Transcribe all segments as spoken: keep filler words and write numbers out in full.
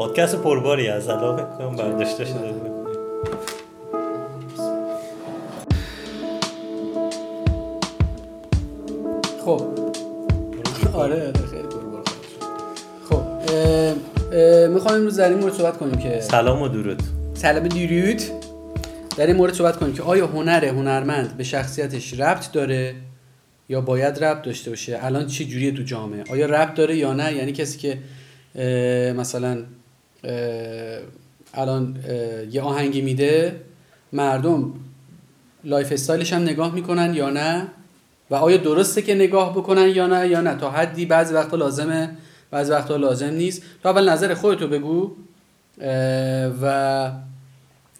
پادکست پرباری از علاقه کنم برداشته شده بود. خب آره خیلی پربار خب میخوام امروز در این مورد صحبت کنیم که سلام و درود سلام درود در این مورد صحبت کنیم که آیا هنر هنرمند به شخصیتش ربط داره یا باید ربط داشته باشه؟ الان چه جوریه تو جامعه؟ آیا ربط داره یا نه؟ یعنی کسی که مثلا الان یه آهنگی میده مردم لایف استایلش هم نگاه میکنن یا نه؟ و آیا درسته که نگاه بکنن یا نه یا نه؟ تا حدی بعضی وقتا لازمه بعضی وقتا لازم نیست. تو اول نظر خودتو بگو و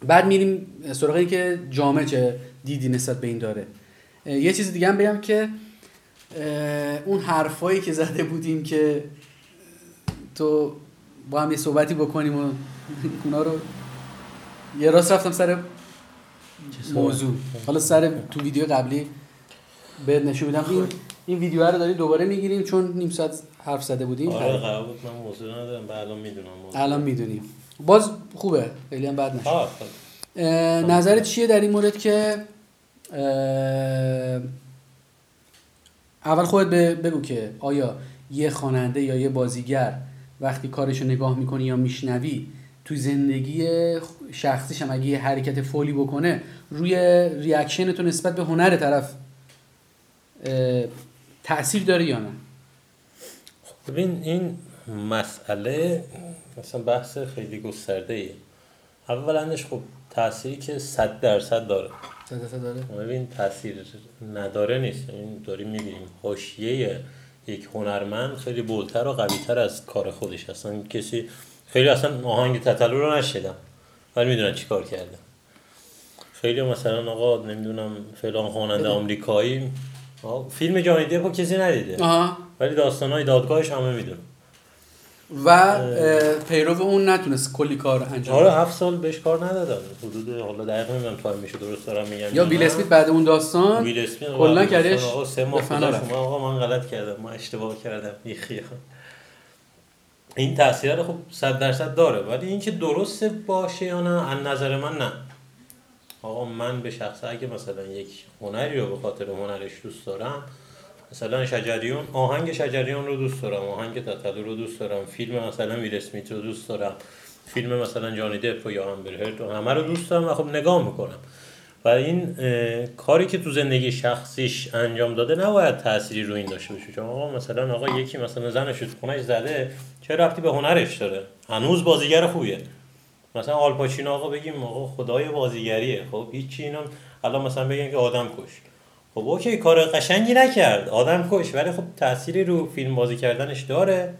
بعد میریم سراغ این که جامعه چه دیدی نسبت به این داره. یه چیز دیگه هم بگم که اون حرفایی که زده بودیم که تو با هم یه صحبتی بکنیم و اونا رو یه راست رفتم سر موضوع. حالا سر تو ویدیو قبلی به نشون میدم این این ویدیو رو داریم دوباره میگیریم چون نیم ساعت حرف زده بودیم. آره قرار بود من موضوع ندارم و الان میدونم. الان میدونیم. باز خوبه. خیلی هم بد نشد. نظرت چیه در این مورد که اول خودت بگو که آیا یه خواننده یا یه بازیگر وقتی کارشو نگاه میکنی یا میشنوی تو زندگی شخصیش هم اگه یه حرکت فولی بکنه روی ریاکشن تو نسبت به هنر طرف تأثیر داره یا نه؟ خب ببین این مسئله مثلا بحث خیلی گسترده ایه. اولندش خب تأثیری که صد درصد داره صد درصد داره؟ ببین تأثیر نداره نیست. این داریم میبینیم حاشیه یک هنرمند خیلی بولتر و قوی‌تر از کار خودش. اصلا کسی خیلی اصلا آهنگ تتلو رو نشیدم ولی میدونن چی کار کرده. خیلی مثلا آقا نمیدونم فلان خواننده آمریکایی فیلم جانی دپ کسی ندیده آه. ولی داستانهای دادگاهش همه میدونن و پیرو اون نتونست کلی کار انجام بده. آره هفت سال بهش کار ندادن. حدود حالا دقیق نمیدونم تایم میشه درست دارم میگم. یا ویل اسمیت بعد اون داستان ویل اسمیت کلا کردش سه ماه فنا. آقا من غلط کردم، من اشتباه کردم. بیخیال. این تاثیر رو خب صد درصد داره ولی اینکه درست باشه یا نه از نظر من نه. آقا من به شخصه اگه مثلا یک هنری رو به خاطر هنرش دوست دارم، مثلا شجریان آهنگ شجریان رو دوست دارم، آهنگ تتلو رو دوست دارم، فیلم مثلا ویل اسمیت رو دوست دارم، فیلم مثلا جانی دپ یا امبر هرد همه رو دوست دارم و خب نگاه میکنم و این کاری که تو زندگی شخصیش انجام داده نباید تأثیری رو این داشته باشه. چون آقا مثلا آقا یکی مثلا زنش تو خونه‌اش زده چه ربطی به هنرش داره؟ هنوز بازیگر خوبیه. مثلا آلپاچینو آقا بگیم آقا خدای بازیگریه. خب هیچی اینا الان مثلا بگن که آدم کش. خب اوکی کار قشنگی نکرد آدم کش ولی خب تأثیری رو فیلم بازی کردنش داره؟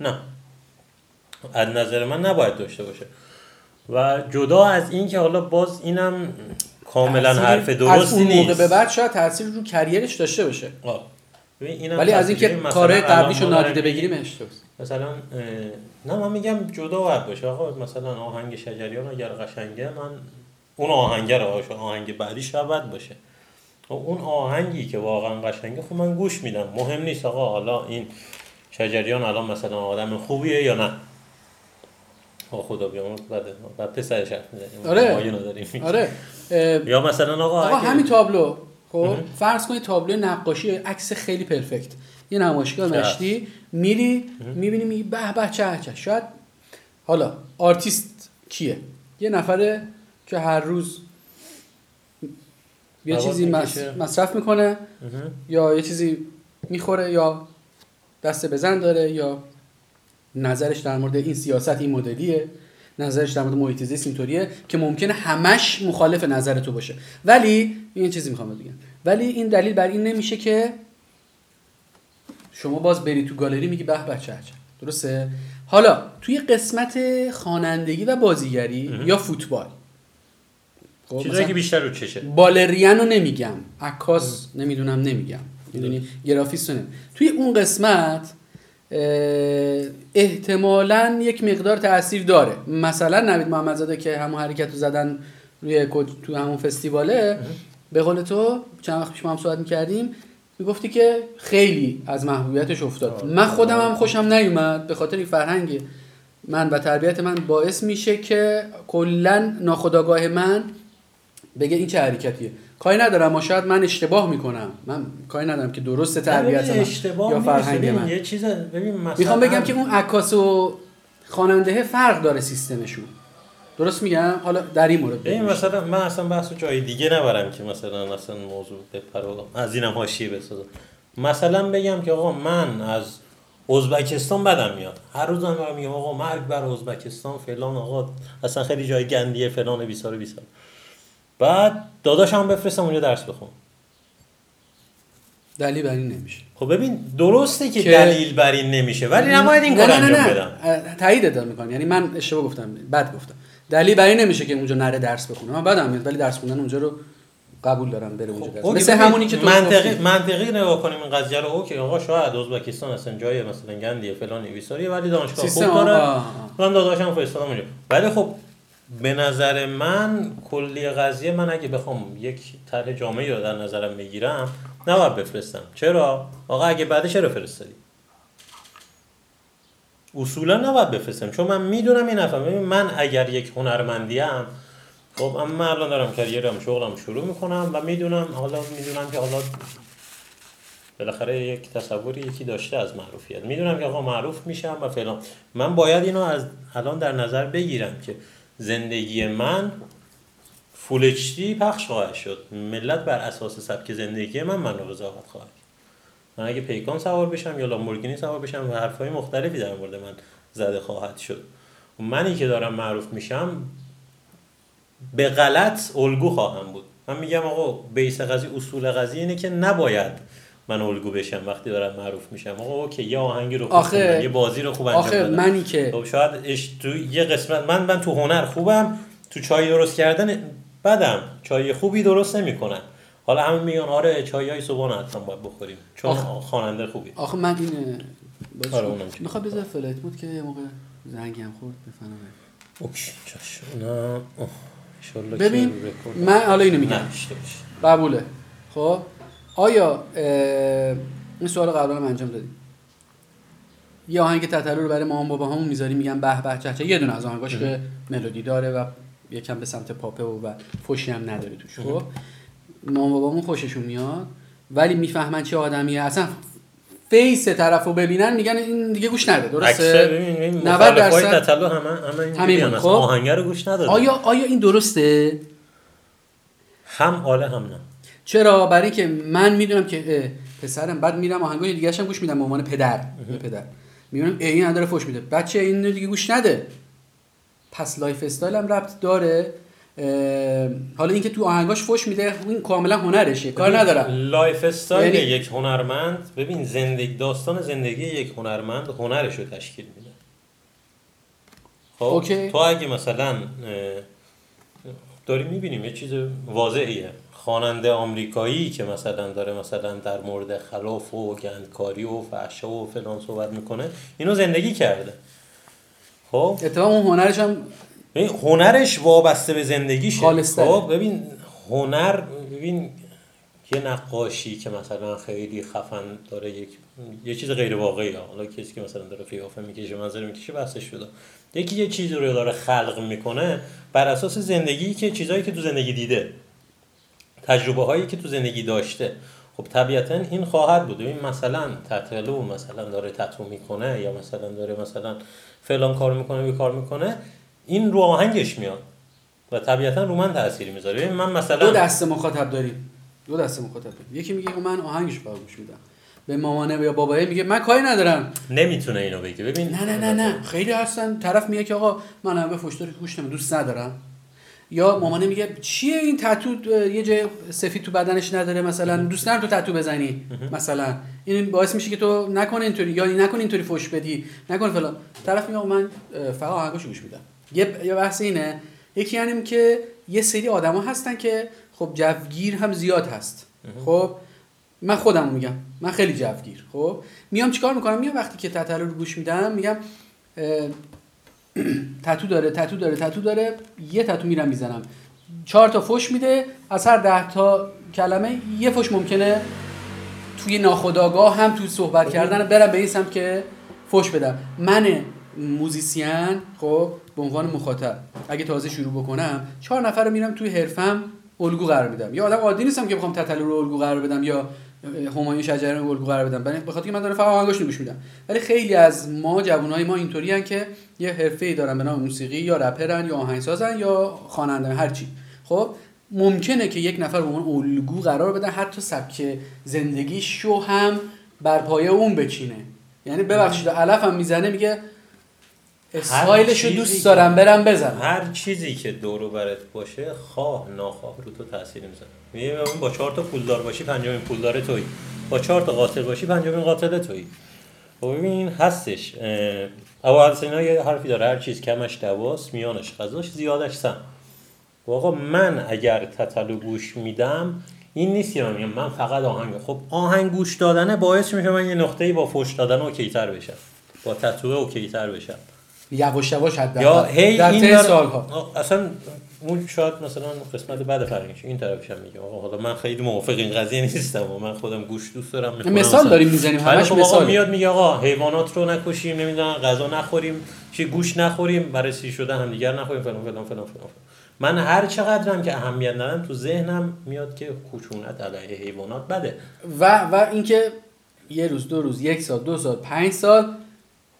نه از نظر من نباید داشته باشه. و جدا از این که حالا باز اینم کاملا حرف درستی نیست. از اون موقع به بعد شاید تأثیر رو کریرش داشته باشه آه. ولی از این که کاره قبلیشو نادیده بگیریم اشتباس. مثلا نه من میگم جدا باید باشه. آقا مثلا آهنگ شجریان اگر قشنگه من اون آهنگ رو باشه آهنگ بعدیش بعد باشه. اون آهنگی که واقعا قشنگه خب من گوش میدم. مهم نیست آقا حالا این شجریان الان مثلا آدم خوبیه یا نه. آقا خدا بیامرز بده بعد پسرش حرف میزنیم. آره یا مثلا آقا آقا همین تابلو خب فرض کنید تابلو نقاشی عکس خیلی پرفکت یه نمایشگاه مشتی میری میبینی میگی به به چه چه. شاید حالا آرتیست کیه؟ یه نفره که هر روز یه چیزی مصرف میکنه اه. یا یه چیزی میخوره یا دست بزن داره یا نظرش در مورد این سیاست این مدلیه، نظرش در مورد محیط زیست اینطوریه که ممکنه همش مخالف نظر تو باشه. ولی این چیزی میخوام بگم ولی این دلیل بر این نمیشه که شما باز بری تو گالری میگی به به چه چه. درسته؟ حالا توی قسمت خوانندگی و بازیگری اه. یا فوتبال چیزایی که بیشتر رو چشه بالرین رو نمیگم عکاس نمیدونم نمیگم میدونی گرافیست رو نمیگم. توی اون قسمت احتمالاً یک مقدار تأثیر داره. مثلا نوید محمدزاده که همون حرکت رو زدن روی تو همون فستیواله به قول تو چند وقت پیش ما هم صحبت میکردیم میگفتی که خیلی از محبوبیتش افتاد. من خودم هم خوشم نیومد به خاطر این فرهنگ من و تربیت من باعث میشه که کلا ناخودآگاه من بگه این چه حرکتیه. کاری ندارم، ما شاید من اشتباه میکنم، من کاری ندارم که درست تربیت من یا فرهنگ من. یه چیز ببین، مثلا میخوام بگم که اون عکاس و خواننده فرق داره سیستمشون. درست میگم؟ حالا در این مورد ببین، مثلا من اصلا بحثو جای دیگه نبرم که مثلا اصلا موضوع بپرم از اینم حاشیه بسازم. مثلا بگم که آقا من از ازبکستان بدم میاد، هر روز هم برم میگم آقا مرگ بر ازبکستان فلان، آقا اصلا خیلی جای گندیه فلان بیساره بیساره، بعد داداشم بفرستم اونجا درس بخونم. دلیل بر این نمیشه. خب ببین درسته که, که دلیل بر این نمیشه، ولی نباید این کارو انجام بدم. تاییدت میکنم، یعنی من اشتباه گفتم، بد گفتم. دلیل بر این نمیشه که اونجا نره درس بخونه، من بدم میاد ولی درس خوندن اونجا رو قبول دارم، بره اونجا درس. خب مثل همونی که تو منطقی منطقی نگاه کنیم این قضیه رو. اوکی آقا شاید ازبکستان اصلا جای مثلا گندیه فلان ویساری، ولی دانشگاه خوب داره، من داداشم فرستادم اونجا. ولی خب به نظر من کلی قضیه، من اگه بخوام یک طرح جامعی رو در نظرم بگیرم نباید بفرستم. چرا؟ آقا اگه بعدش رو فرستادی اصولا نباید بفرستم، چون من میدونم این نفهمه. من اگر یک هنرمندیم، خب اما الان دارم کریرم شغلم شروع میکنم و میدونم حالا میدونم که حالا بالاخره یک تصوری یکی داشته از معروفیت، میدونم که آقا معروف میشم و فلان، من باید اینو از الان در نظر بگیرم که زندگی من فول اچ دی پخش خواهد شد، ملت بر اساس سبک زندگی من منو قضاوت خواهد. من اگه پیکان سوار بشم یا لامبورگینی سوار بشم و حرفای مختلفی در مورد من زده خواهد شد. منی که دارم معروف میشم به غلط الگو خواهم بود. من میگم آقا بیس قضیه، اصول قضیه اینه که نباید من الگو بشم وقتی دارم معروف میشم. آقا اوکی یه آهنگی رو خوب خوندم، یه بازی رو خوب انجام دادم، منی که خب شاید اش تو یه قسمت من من تو هنر خوبم، تو چای درست کردن بدم، چای خوبی درست نمیکنن. حالا همین میگن آره چایای صبحونه حتما باید بخوریم چون خواننده خوبی. آخه من این میخوام بذار فلایت بود که یه موقع زنگم خورد بفهمم. اوکی چش نه ان ببین من حالا اینو میگم قبوله. خب آیا این سوال قبلا هم انجام دادیم، یه آهنگ تتلو رو برای مامان بابا همون میذاری میگن به به چه چه، یه دونه از آهنگاش که ملودی داره و یکم به سمت پاپه و, و فوشی هم نداره توش. خب مامان بابامون خوششون میاد ولی میفهمن چه آدمیه، اصلا فیس طرفو ببینن میگن این دیگه گوش نده. درسته نود درصد تتلو همه همه این آهنگ رو گوش ندادن. آیا آیا این درسته؟ هم آله هم نه. چرا؟ برای اینکه من میدونم که پسرم، بعد میرم آهنگای دیگه اشم گوش میدم به عنوان پدر به پدر، میبینم این انداره فوش میده بچه اینو دیگه گوش نده. پس لایف استایلم ربط داره. حالا اینکه تو آهنگاش فوش میده این کاملا هنرشه، کار ندارم. لایف استایل یعنی... یک هنرمند، ببین زندگی داستان زندگی یک هنرمند هنرش رو تشکیل میده. خب اوکی. تو اگه مثلا داریم میبینیم یه چیز واضحیه، خواننده آمریکایی که مثلا داره مثلا در مورد خلاف و گندکاری و فحشا و فلان صحبت میکنه، اینو زندگی کرده. خب اتفاقا اون هنرش هم هنرش وابسته به زندگیشه. خب ببین هنر، ببین یه نقاشی که مثلا خیلی خفن داره یک یه چیز غیر واقعی، حالا کسی که مثلا داره قیافه میکشه منظره میکشه بحثش شده، یکی یه چیزی رو داره خلق میکنه بر اساس زندگی که چیزایی که تو زندگی دیده، تجربه هایی که تو زندگی داشته. خب طبیعتا این خواهد بود. این مثلا تتلو مثلا داره تتو میکنه یا مثلا داره مثلا فلان کار میکنه بیکار میکنه، این رو آهنگش میاد و طبیعتا رو من تأثیر میذاره. ببین من مثلا دو دسته مخاطب داریم، دو دسته مخاطب داریم. یکی میگه من آهنگش باگوش میدم، به مامانه یا بابایه میگه من کاری ندارم، نمیتونه اینو بگه. ببین نه نه نه نه خیلی هستن طرف میگه که آقا من هم به فوشتور گوش نمیدم دوست ندارم، یا مامانه میگه چیه این تتو یه جای سفید تو بدنش نداره مثلا دوست ندارم تو تتو بزنی مثلا، این باعث میشه که تو نکنه اینطوری یا نکنه اینطوری فوش بدی نکنه فلان. طرف میگه من فقط آهنگش گوش میدم. یه یا بحث اینه. یکی همین که یه سری آدما هستن که خب جوگیر هم زیاد هست. خب من خودم میگم من خیلی جوگیر. خب میام چیکار میکنم، میام وقتی که تتلو رو گوش میدم میگم تتو داره تتو داره تتو داره، یه تتو میرم میزنم، چهار تا فوش میده، از هر ده تا کلمه یه فوش ممکنه توی ناخودآگاه هم توی صحبت کردن برم به این سمت که فوش بدم. من موزیسین خب به عنوان مخاطب اگه تازه شروع بکنم چهار نفر رو میرم توی حرفم الگو قرار میدم، یا آدم عادی نیستم که بخوام تتلو رو الگو قرار بدم یا همایون شجریان رو الگو قرار بدم، بخاطر اینکه من دارم فقط آهنگاشو گوش میدم. ولی خیلی از ما جوانای ما اینطوریان که یه حرفه‌ای دارن به نام موسیقی، یا رپرن یا آهنگسازن یا خوانندهن هر چی، خب ممکنه که یک نفر به عنوان الگو قرار بدن، حتی سبک زندگیش رو هم بر پایه اون بچینه. یعنی ببخشید علفم میزنه میگه اسرائیلشو دوست دارم برم بزنم. هر چیزی که دور و برت باشه خواه ناخواه رو تو تاثیر میذاره. میگم با چهار تا پولدار باشی پنجمین پولدار تویی، با چهار تا قاتل باشی پنجمین قاتل تویی. ببین هستش اول سینا یه حرفی داره، هر چیز کمش دواست، میانش غذاش، زیادش سم. آقا من اگر تتلو گوش میدم این نیست که میگم من فقط آهنگ، خب آهنگ گوش دادنه باعث میشه من یه نقطه‌ای با فوش دادن اوکی تر بشم، با تتلو اوکی تر بشم، یواش یواش حد یا هی در این در... سالها اصلا اون شاید مثلا قسمت بعد فرنگش این طرفش هم میگم آقا حالا من خیلی موافق این قضیه نیستم و من خودم گوش دوست دارم میخوام مثال داریم میزنیم، همش مثال میاد میگه آقا حیوانات رو نکشیم، نمیدونم غذا نخوریم، چی گوش نخوریم، برای سی شده هم دیگر نخوریم، فلان فلان فلان فلان. من هر چقدرم که اهمیت ندم تو ذهنم میاد که کوچونت علیه حیوانات بده و و اینکه یه روز دو روز یک سال دو سال پنج سال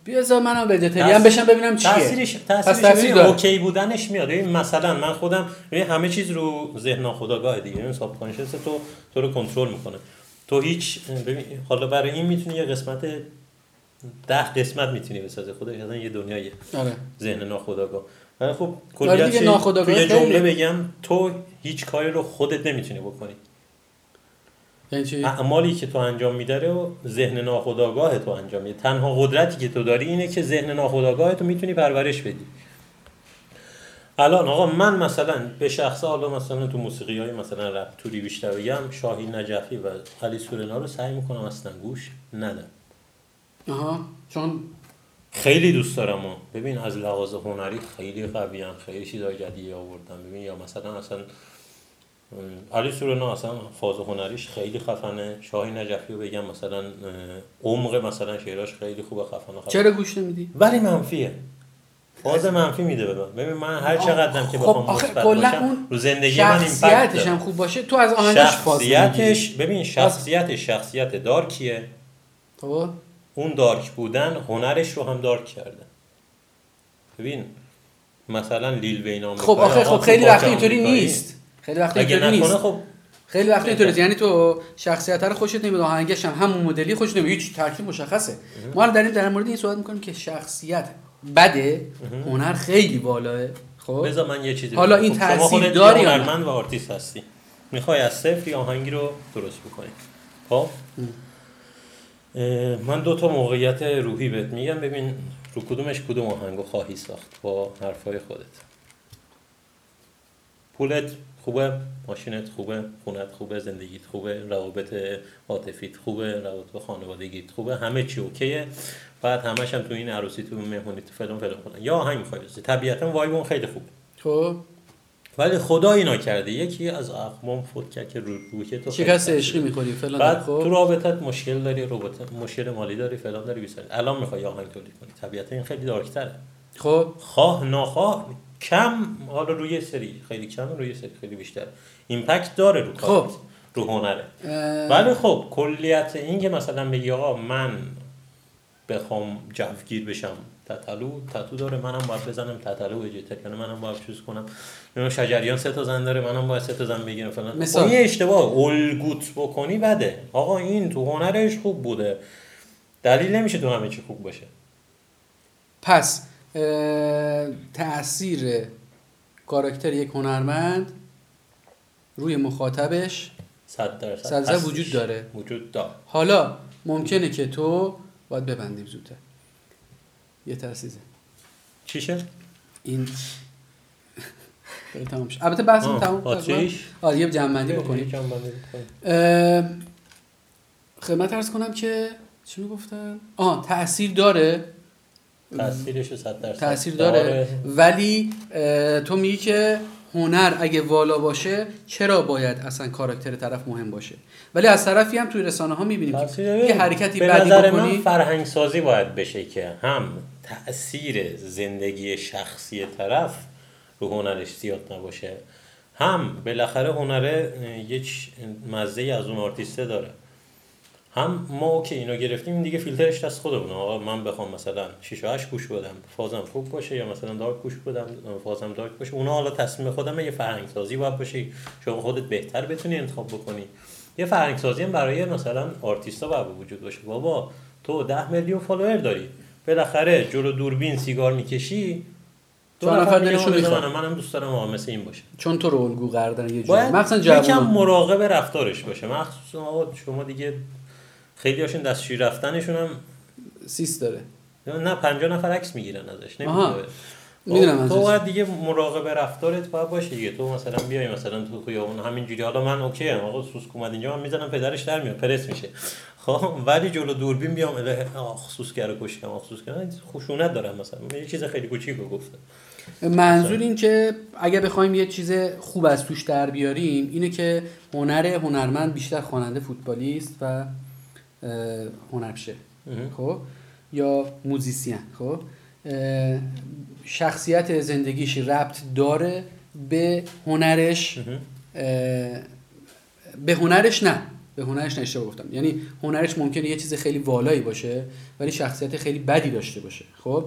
بیازا منم ویژیتریان بشم ببینم چیه. تاثیرش تاثیرش تاثیر اوکی بودنش میاد. ببین مثلا من خودم ببین همه چیز رو ذهن ناخودآگاه دیگه، این ساب کانشس تو تو رو کنترل میکنه. تو هیچ ببین حالا برای این میتونی یه قسمت ده قسمت میتونی بسازی خودت، مثلا یه دنیای ذهن ناخودآگاه. من خب کلیت یه جمله بگم، تو هیچ کاری رو خودت نمیتونی بکنی. اعمالی که تو انجام میداره و ذهن ناخودآگاه تو انجام میده. تنها قدرتی که تو داری اینه که ذهن ناخودآگاه تو میتونی پرورش بدی. الان آقا من مثلا به شخصه حالا مثلا تو موسیقی های مثلا رپ توری بیشتر بگم، شاهین نجفی و علی سورنا رو سعی میکنم اصلا گوش ندم. آها چون خیلی دوست دارم و ببین از لحاظ هنری خیلی قوی ام، خیلی چیزای جدیدی آوردم. ببین یا مثلا اصلا علی سورنا اصلا فاز هنریش خیلی خفنه، شاهین نجفی رو بگم مثلا عمق مثلا شعراش خیلی خوبه، خفنه. چرا گوش نمیدی؟ ولی منفیه، فاز منفی میده به من. ببین من هر چقدرم که بخوام مثبت باشم رو زندگی من ایمپکت داره، خوب باشه تو از آهنگش فاز میگیری. ببین شخصیتش شخصیت دارکیه، خب اون دارک بودن هنرش رو هم دارک کرده. ببین مثلا لیل وینا خب آخه خب خیلی وقت اینطوری نیست، خیلی وقت اینطوری نیست. خب خیلی وقت اینطوری یعنی تو شخصیت رو خوشت نمیاد، آهنگش هم همون مدلی خوشت نمیاد، هیچ ترکیب مشخصه. ما الان داریم در مورد این صحبت میکنیم که شخصیت بده، هنر خیلی بالاه. خب بذار من یه چیزی حالا این تاثیر داره، هنرمند و آرتیست هستی، میخوای از صفر آهنگی رو درست بکنی. خب من دو تا موقعیت روحی بهت میگم، ببین رو کدومش کدوم آهنگو خواهی ساخت با حرفای خودت. پولت خوبه، ماشینت خوبه، خونت خوبه، زندگیت خوبه، روابط عاطفیت خوبه، روابط خانوادگیت خوبه، همه چی اوکیه. بعد همش هم تو این عروسی تو مهمونی تو فلان فلان فلان یا آهنگ می‌خوای بزنی، طبیعتاً وایب اون خیلی خوبه. خب ولی خدا اینا کرده یکی از اقوام فوت کرد که روحیه تو شکست عشقی می‌خوری فلان، بعد تو رابطت مشکل داری، رابطه مشکل مالی داری، فلان داری بیساری، الان می‌خوای آهنگ تولید کنی، طبیعتاً این خیلی دارک‌تره. خب خواه ناخواه کم، حالا روی سری خیلی کم، روی سری خیلی بیشتر ایمپکت داره رو کارت، رو هنره. ولی خب کلیت این که مثلا بگی آقا من بخوام جوگیر بشم تتلو، تتو داره منم باید بزنم تتلو، ویژیتریان منم باید چیز کنم، شجریان سه تا زن داره منم باید سه تا زن بگیرم فلان. این اشتباه الگوت بکنی بده. آقا این تو هنرش خوب بوده، دلیل نمیشه تو همه چی خوب باشه. پس تأثیر کاراکتر یک هنرمند روی مخاطبش صد درصد وجود داره وجود داره حالا ممکنه که تو باید ببندیم زودتر یه ترسیزه چیشه؟ این تمام شد. البته بحثم تمام آتیش؟ آره یه جمع‌بندی بکنیم. خدمت عرض کنم که چی میگفتن؟ آه تأثیر داره، تأثیرش صد درصد تأثیر داره. داره ولی تو میگی که هنر اگه والا باشه چرا باید اصلا کاراکتر طرف مهم باشه، ولی از طرفی هم توی رسانه ها میبینیم که حرکتی بدی بکنی. به نظر من فرهنگ سازی باید بشه که هم تأثیر زندگی شخصی طرف رو هنرش زیاد نباشه، هم بالاخره هنره یک مزه از اون آرتیسته داره، هم ما که اینو گرفتیم دیگه فیلترش دست خودمونه. آقا من بخوام مثلا شش و هشت گوش بدم فازم خوب باشه یا مثلا دارک گوش بدم فازم دارک باشه، اونا حالا تصمیم خودمه. یه فرهنگ سازی باید باشه، شما خودت بهتر بتونی انتخاب بکنی. یه فرهنگ سازی هم برای مثلا آرتیستا باید وجود باشه. بابا تو ده میلیون فالوور داری، بالاخره جلو دوربین سیگار میکشی، دو نفر دلشون میخواد، منم دوست دارم آقا مثل این باشه، چون تو رو الگو قرار دادن. یه جوری مثلا جواب مراقب رفتارش باشه، مخصوصا شما دیگه خیلی هاشون دستشویی رفتنشون هم سیست داره، نه پنجاه نفر عکس میگیرن ازش، نمیدونه میدونم تو باید دیگه مراقب رفتارت باید باشه دیگه. تو مثلا بیای مثلا تو خیابون همینجوری، حالا من اوکی ام، آقا سوسک اومد اینجا من میزنم پدرش در میاد پرس میشه، خب ولی جلو دوربین بیام سوسکرو کشم، سوسکرو خشونت دارم مثلا، یه چیز خیلی کوچیکو گفتم. منظور این که اگه بخوایم یه چیز خوب از توش در بیاریم اینه که هنر هنرمند بیشتر خواننده فوتبالیست و هنرپیشه خب یا موزیسین، خب شخصیت زندگیش ربط داره به هنرش، به هنرش نه به هنرش نه اشتباه گفتم، یعنی هنرش ممکنه یه چیز خیلی والایی باشه ولی شخصیت خیلی بدی داشته باشه، خب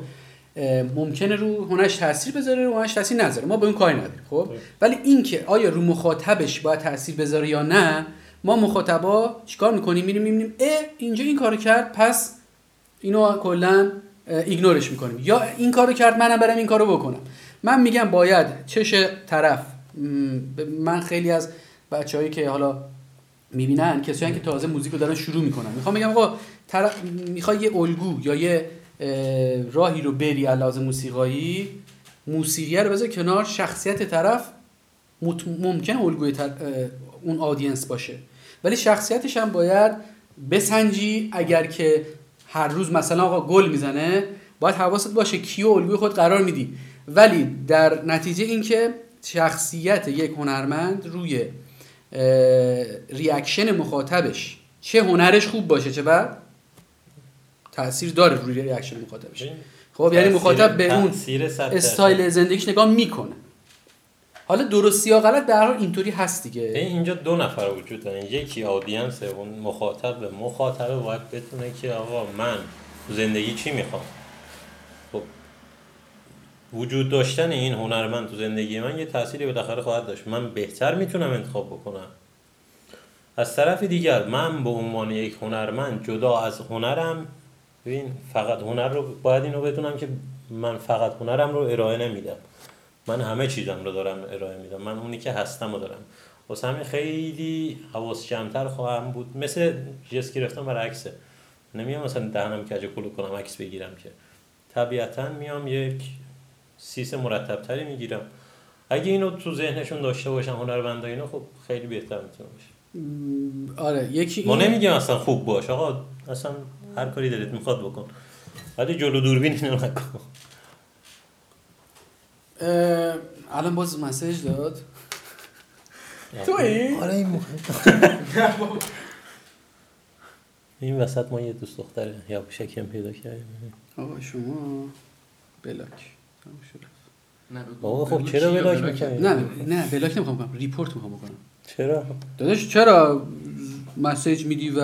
ممکنه رو هنرش تاثیر بذاره، رو هنرش تاثیر نذاره، ما با این کاری نداریم خب. ولی این که آیا رو مخاطبش باید تاثیر بذاره یا نه، ما مخاطبا چیکار میکنیم؟ میریم میبینیم اه اینجا این کارو کرد پس اینو کلا ایگنورش میکنیم، یا این کارو کرد منم برم این کارو بکنم. من میگم باید چش طرف، من خیلی از بچه‌هایی که حالا میبینن کسایی که تازه موزیکو دارن شروع میکنن، میخوام بگم آقا طرف میخوای یه الگو یا یه راهی رو بری علاوه موسیقایی، موسیقی رو بذار کنار، شخصیت طرف ممکن الگوی تر... اون آدینس باشه ولی شخصیتش هم باید بسنجی. اگر که هر روز مثلا آقا گل میزنه باید حواست باشه کیو الگوی خود قرار میدی، ولی در نتیجه این که شخصیت یک هنرمند روی ریاکشن مخاطبش، چه هنرش خوب باشه چه بعد، تأثیر داره روی ریاکشن مخاطبش. خب یعنی مخاطب به اون استایل زندگیش نگاه میکنه. حالا درستی یا غلط در حال اینطوری هست دیگه. اینجا دو نفر وجود دارن، یکی آدینسه و مخاطبه. مخاطبه باید بتونه که آقا من زندگی چی میخوام. خب وجود داشتن این هنرمند تو زندگی من یه تأثیری بالاخره خواهد داشت، من بهتر میتونم انتخاب بکنم. از طرف دیگر من به عنوان یک هنرمند جدا از هنرم، ببین فقط هنر رو باید اینو بدونم که من فقط هنرم رو ارائه نمیدم، من همه چیزم رو دارم ارائه میدم، من اونی که هستم رو دارم. واسه همین خیلی حواس جمع‌تر خواهم بود. مثل جسکی رفتم برای عکس، نمیام مثلا دهنم کج کلو کنم عکس بگیرم که، طبیعتاً میام یک سیس مرتب‌تری میگیرم. اگه اینو تو ذهنشون داشته باشن هنرمندا اینو، خب خیلی بهتر میتونه باشه. آره یکی ما نمیگیم اصلا خوب باش، آقا اصلا هر کاری دلت میخواد بکن، ولی جلو دوربین اینو نکن. الان باز مسیج داد توی؟ آره این مخواه این وسط ما یه دوست دختره یا شکم پیدا کردیم. آقا شما بلاک آقا خب چرا بلاک میکنیم؟ نه نه بلاک نمیخوام بکنم، ریپورت میخوام بکنم. چرا؟ داداش چرا مسیج میدی و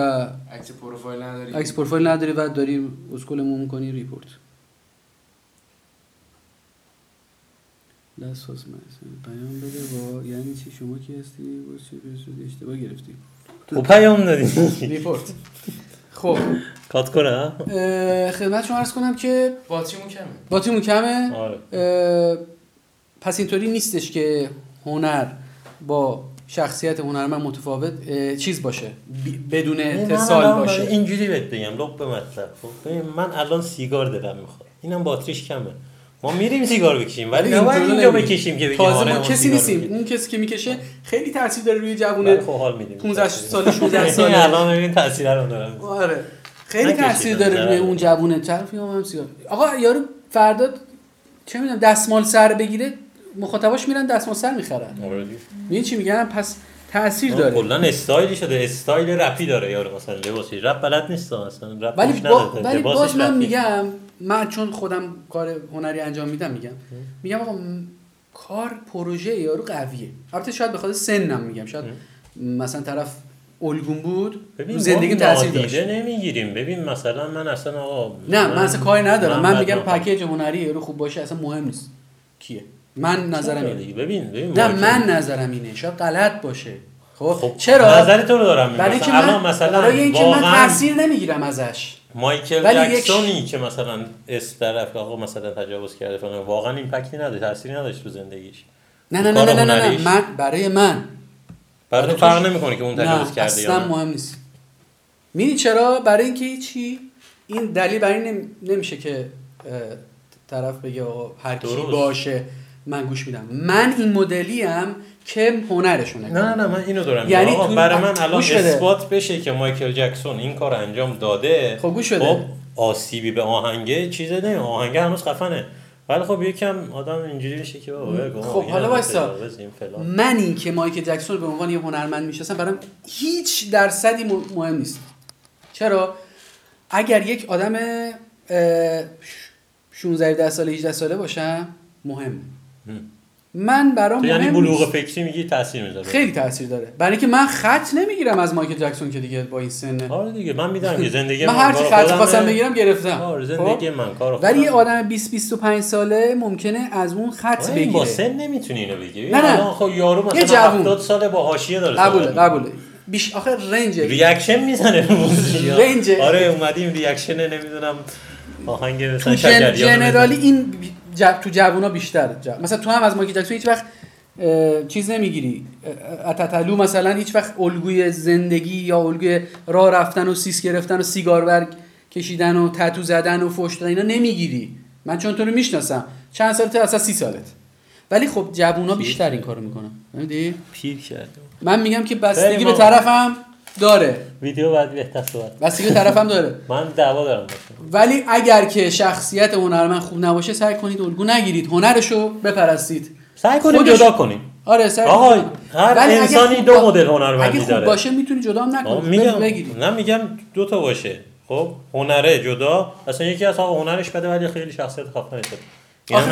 عکس پروفایل نداری؟ عکس پروفایل نداری و داری اسکلمو میکنی ریپورت. لا سوز ماست. پیام بده با یعنی چی شما کی هستی؟ واسه چه اشتباه گرفتی؟ خب پیام دادی. ریپورت. خب کات کنه. خدمت شما عرض کنم که باتریمون کمه. باتریمون کمه؟ آره. پس اینطوری نیستش که هنر با شخصیت هنرمند متفاوت چیز باشه، بدون اتصال باشه. اینجوری بهت بگم لب به مطلب. خب من الان سیگار دلم میخواد. اینم باتریش کمه. ما میریم سیگار بکشیم ولی نه اینجا بکشیم که بگیم تازه ما کسی نیستیم. اون کسی که میکشه خیلی تاثیر داره روی جوونه، خوشحال میدیم پانزده ساله شانزده ساله الان ببین تاثیر رو داره. آره خیلی تاثیر داره روی اون جوونه. طرف میام سیگار، آقا یارو فردا چه میدونم دستمال سر بگیره، مخاطباش میرن دستمال سر میخرن. میبینی چی میگم؟ پس تأثیر داره. کلا استایلی شده، استایل رپی داره یارو، مثلا لباسی رپ بلد نیست مثلا رپ ولی با... ولی باز من میگم، من چون خودم کار هنری انجام میدم میگم میگم آقا م... کار پروژه یارو قویه. البته شاید بخاطر سنم میگم، شاید م. مثلا طرف الگون بود زندگی تاثیر داشت. نمیگیریم ببین مثلا من اصلا آقا نه من, من اصلا کاری ندارم. من میگم پکیج هنری یارو خوب باشه اصلا مهم نیست کیه. من نظرم اینه. ببین ببین نه من نظرم اینه، شاید غلط باشه. خب, خب چرا نظر تو رو دارم میگم الان مثلا واقعا من تاثیر نمیگیرم ازش. مایکل جکسونی که مثلا استرف آقا مثلا تجاوز کرده فلان، واقعا ایمپکتی نداشت، تاثیری نداشت تو زندگیش. نه نه نه نه نه من برای من برای تو فرق نمیکنه که اون تجاوز کرده اصلا یا نه، اصلا مهم نیست. میدونی چرا؟ برای اینکه چی؟ این دلیل برای نمیشه که طرف بگه آقا هر کی باشه من گوش میدم. من این مدلی ام که هنرشونه. نه نه نه من اینو دارم. یعنی آقا برای من الان اثبات بشه که مایکل جکسون این کار انجام داده. خب گوش بده. خب آسیبی به آهنگه چیز نه، آهنگ هنوز خفنه. ولی خب یکم آدم اینجوری میشه که بابا خب حالا وایسا. من این که مایکل جکسون به عنوان یه هنرمند میشناسم برام هیچ درصدی مهم نیست. چرا؟ اگر یک آدم شانزده ساله هجده ساله باشم مهمه. من برام یعنی بلوغ فکری میگی تاثیر میذاره، خیلی تاثیر داره. برای اینکه من خط نمیگیرم از مایکل جکسون که دیگه با این سن آره دیگه من میدونم که زندگی من هر چی خط خواستم بگیرم گرفتم. آره زندگی من کارو خودم. ولی یه آدم بیست بیست و پنج ساله ممکنه از اون خط بگیره. با سن نمیتونی اینو بگیری. الان خب یارو مثلا هفتاد ساله با حاشیه داره. قبول قبول بیش آخر رنج ریاکشن میزنه رنج. آره اومدیم ریاکشن نمیدونم آهنگ مثلا شجریان جنرالی این جب تو جوونا بیشتر جب. مثلا تو هم از مایکل جکسون هیچ وقت چیز نمیگیری. تتلو مثلا هیچ وقت الگوی زندگی یا الگوی راه رفتن و سیس گرفتن و سیگار برگ کشیدن و تتو زدن و فحش دادن اینا نمیگیری. من چون تو رو میشناسم چند سالته اصلا سی سالت. ولی خب جوونا بیشتر این کارو میکنن. ببینید پیر کرد. من میگم که بستگی به طرفم داره. ویدیو بعد بهتر صحبت. واسه طرفم داره. من دعوا دارم باشه. ولی اگر که شخصیت هنرمند خوب نباشه سعی کنید الگو نگیرید، هنرشو بپرستید. سعی کنید خودش... جدا کنید. آره سعی کنید. هر انسانی دو مدل هنرمندی داره. اگه خوب باشه میتونی جدا هم نکنید. بگیرید. نه میگم دو تا باشه. خب هنره جدا، اصلا یکی از آقا هنرش بده ولی خیلی شخصیت خفن است.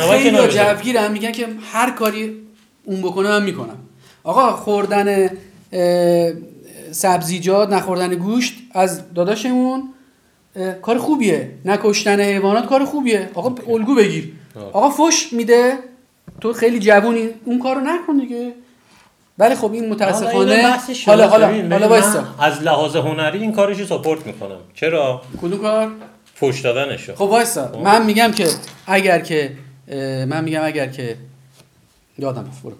یعنی نوع جوگیرم میگن که هر کاری اون بکنه من میکنم. آقا خوردن سبزیجات، نخوردن گوشت از داداشمون کار خوبیه، نکشتن حیوانات کار خوبیه. آقا الگو بگیر. آقا فوش میده تو خیلی جوونی اون کارو نکن دیگه. ولی خب این متاسفانه حالا حالا حالا وایسا از لحاظ هنری این کارشو ساپورت میکنم. چرا؟ کدوم کار؟ فوش دادنشو. خب وایسا من میگم که اگر که من میگم اگر که یادم افتاد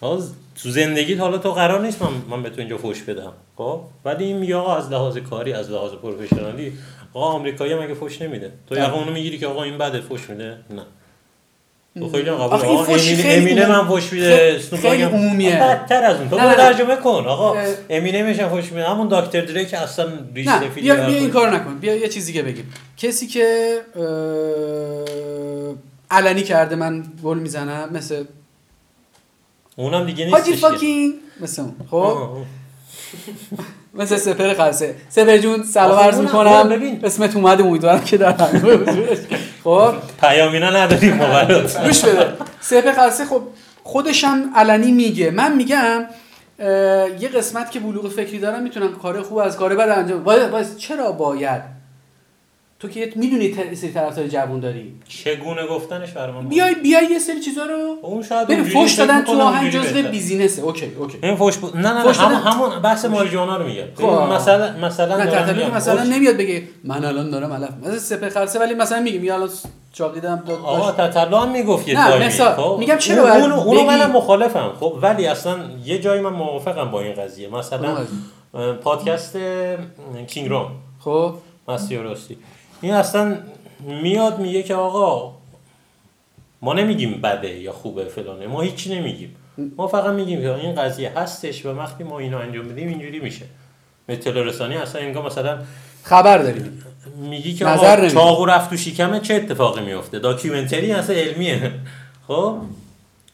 باز تو زندگیت حالا تو قرار نیست من من به تو اینجا فوش بدم خب، ولی این یا از لحاظ کاری از لحاظ پروفشنالی آقا آمریکایی هم اگه فوش نمیده تو یا اونو میگیری که آقا این بده فوش میده. نه تو خیلی هم قبول. آقا امینه من فوش میده خیلی عمومیه بدتر از اون. تو ترجمه کن آقا امینه میشن فوش میده همون دکتر دریک اصلا ریش سفید. بیا بیا این کارو نکن. بیا یه چیزی که بگیم کسی که علنی کرده من گل میزنم مثل اونم دیگه نیستش. حاجی فاکینگ مثلا خب مثلا سپر خلصه سپر جون سلام عرض می‌کنم اسمت اومده امیدوارم که در حقیقت بزورش. خب پیامینا نداریم مبارات گوش بده. سپر خلصه خب خودش هم علنی میگه. من میگم یه قسمت که بلوغ فکری دارم میتونم کار خوب از کار بد انجام بدم. چرا باید تو که میدونی یه سری طرفدار جوون داری چگونه گفتنش برام بیای بیای یه سری چیزا رو اون شاید ببین فوش دادن تو آهنگ جزء بیزینسه. اوکی اوکی این فوش ب... نه نه همون همون بحث مارجوانا رو میگه. مثلا مثلا نه مثلا نمیاد بگه من الان دارم علف مثلا سپه خرسه ولی مثلا میگم یا الان چاقیدم داد آقا تطلو هم میگفت یه جایی خب میگم چرا اون اونو منم مخالفم خب ولی اصلا یه جایی من موافقم با این قضیه. مثلا پادکست کینگ روم خب ماسی راستی این اصلا میاد میگه که آقا ما نمیگیم بده یا خوبه فلانه، ما هیچی نمیگیم، ما فقط میگیم که این قضیه هستش و وقتی ما اینو انجام بدیم اینجوری میشه. اطلاع رسانی اصلا اینجا مثلا خبر داریم میگی که آقا چاقو رفت تو شکمه چه اتفاقی میفته. داکیومنتری اصلا علمیه خب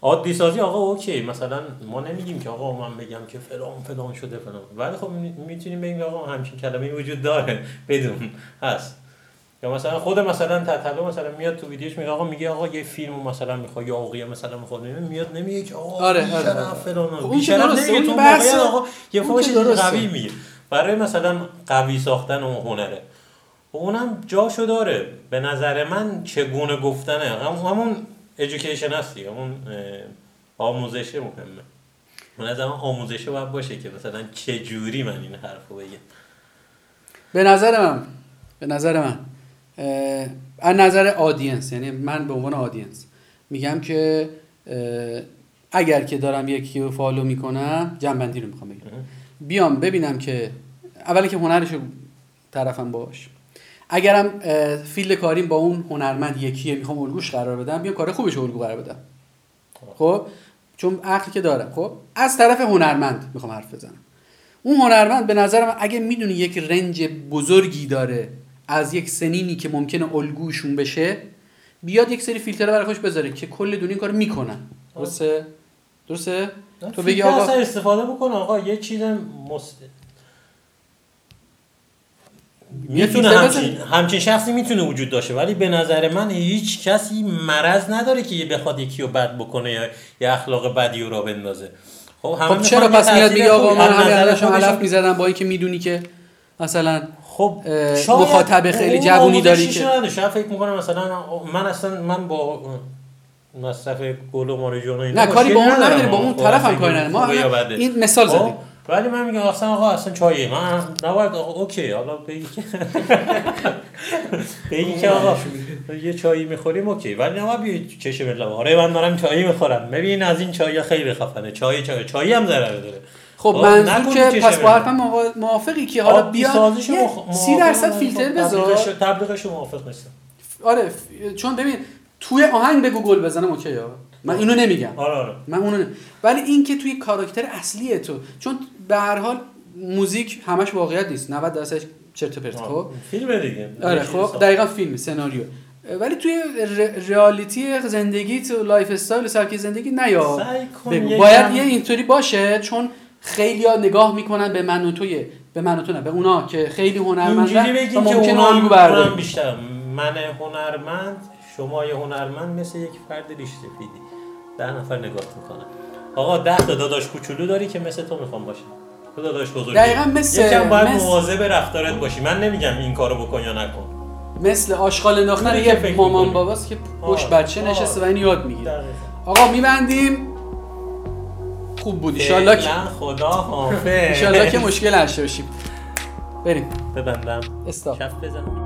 عادی سازی آقا اوکی، مثلا ما نمیگیم که آقا من بگم که فلان فلان شده فلان، ولی خب میتونیم بگیم آقا همچین کلمه‌ای وجود داره بدون هست. یا مثلا خود مثلا تطلو مثلا میاد تو ویدیوش میگه آقا میگه آقا یه فیلمو مثلا میخواد یا آقا مثلا میخواد میاد نمیگه که آقا آره شرف فلان بیچاره نمیگه تو واقعا آقا یه فوش قوی میگه برای مثلا قوی ساختن اون هنره، اونم جاشو داره به نظر من. چگونه گفتنه همون ایژوکیشن هست دیگه، همون آموزشه مهمه. من از همون آموزشه باید باشه که مثلا چجوری من این حرف رو بگم. به نظر من به نظر من از نظر آدینس، یعنی من به عنوان آدینس میگم که اگر که دارم یکی رو فالو میکنم، جنبندی رو میخوام بگم، بیام ببینم که اولا که هنرشو طرفم باش، اگرم فیلد کاریم با اون هنرمند یکیه میخوام الگوش قرار بدم، بیام کار خوبش الگو قرار بدم. خب چون عقلی که دارم، خب از طرف هنرمند میخوام حرف بزنم. اون هنرمند به نظرم اگه میدونی یک رنج بزرگی داره از یک سنینی که ممکنه الگوشون بشه، بیاد یک سری فیلتر برای خوش بذاره که کل دنیا این کارو میکنن. درسته؟ درسته؟ تو بگی آقا اصلا استفاده بکن آقا یه چیز مست میتونه همچین, همچین شخصی میتونه وجود داشته، ولی به نظر من هیچ کسی مرض نداره که بخواد یکی رو بد بکنه یا یه اخلاق بدی رو را بندازه. خب خب چرا پس میاد میگه آقا من همین الانشون علف میزدم با اینکه میدونی که مثلا خب مخاطب خیلی جوونی داری که شاید فکر میکنم مثلا من اصلا من با مصرف گل و ماریجوانا اینا نه کاری با اون نداره، با اون طرفم کاری نداره. ما این مثال زدیم ولی من میگم اصلا آقا اصلا چایه من نباید آقا اوکی حالا بگی که بگی که آقا یه چایی میخوریم اوکی، ولی نباید بیایی چشه بله آره من دارم چایی میخورم ببین از این چایی خیلی خفنه، چایی چایی چایی هم ضرر داره. خب منظور که پس با حرفم موافقی که حالا بیاد سی درصد فیلتر بذار تبلیغش موافق نیستم. آره چون ببین توی آهنگ به گوگل بزنم اوکی آقا من اینو نمیگم آره آره من اونو نمیگم، ولی این که توی کاراکتر اصلیه تو، چون به هر حال موزیک همش واقعیت نیست، نود درصدش چرت و پرت. خب فیلم دیگه آره خب دقیقاً فیلم سناریو، ولی توی رئالیتی زندگی تو لایف استایل سبک زندگی نیا باید یه اینطوری باشه، چون خیلی‌ها نگاه میکنن به من و توی به من و تو نه به اونا که خیلی هنرمندن و ممکنه الگو بردارن بیشتر. من هنرمند شما یه هنرمند مثل یک فرد ریش سفیدی ده نفر نگاه میکنن. آقا ده تا داداش کوچولو داری که مثل تو میخوام باشه، تو داداش بزرگی دقیقاً مثل یکم باید مثل... مواظب رفتارت باشی. من نمیگم این کارو بکن یا نکن، مثل آشغال انداختن یه مامان باباست که پشت بچه نشسته و این یاد میگیره. آقا میبندیم، خوب بود ان شاء الله که خدا حافظ ان شاء الله که مشکل نشه باشیم. بریم ببندم استاپ کف بزنم.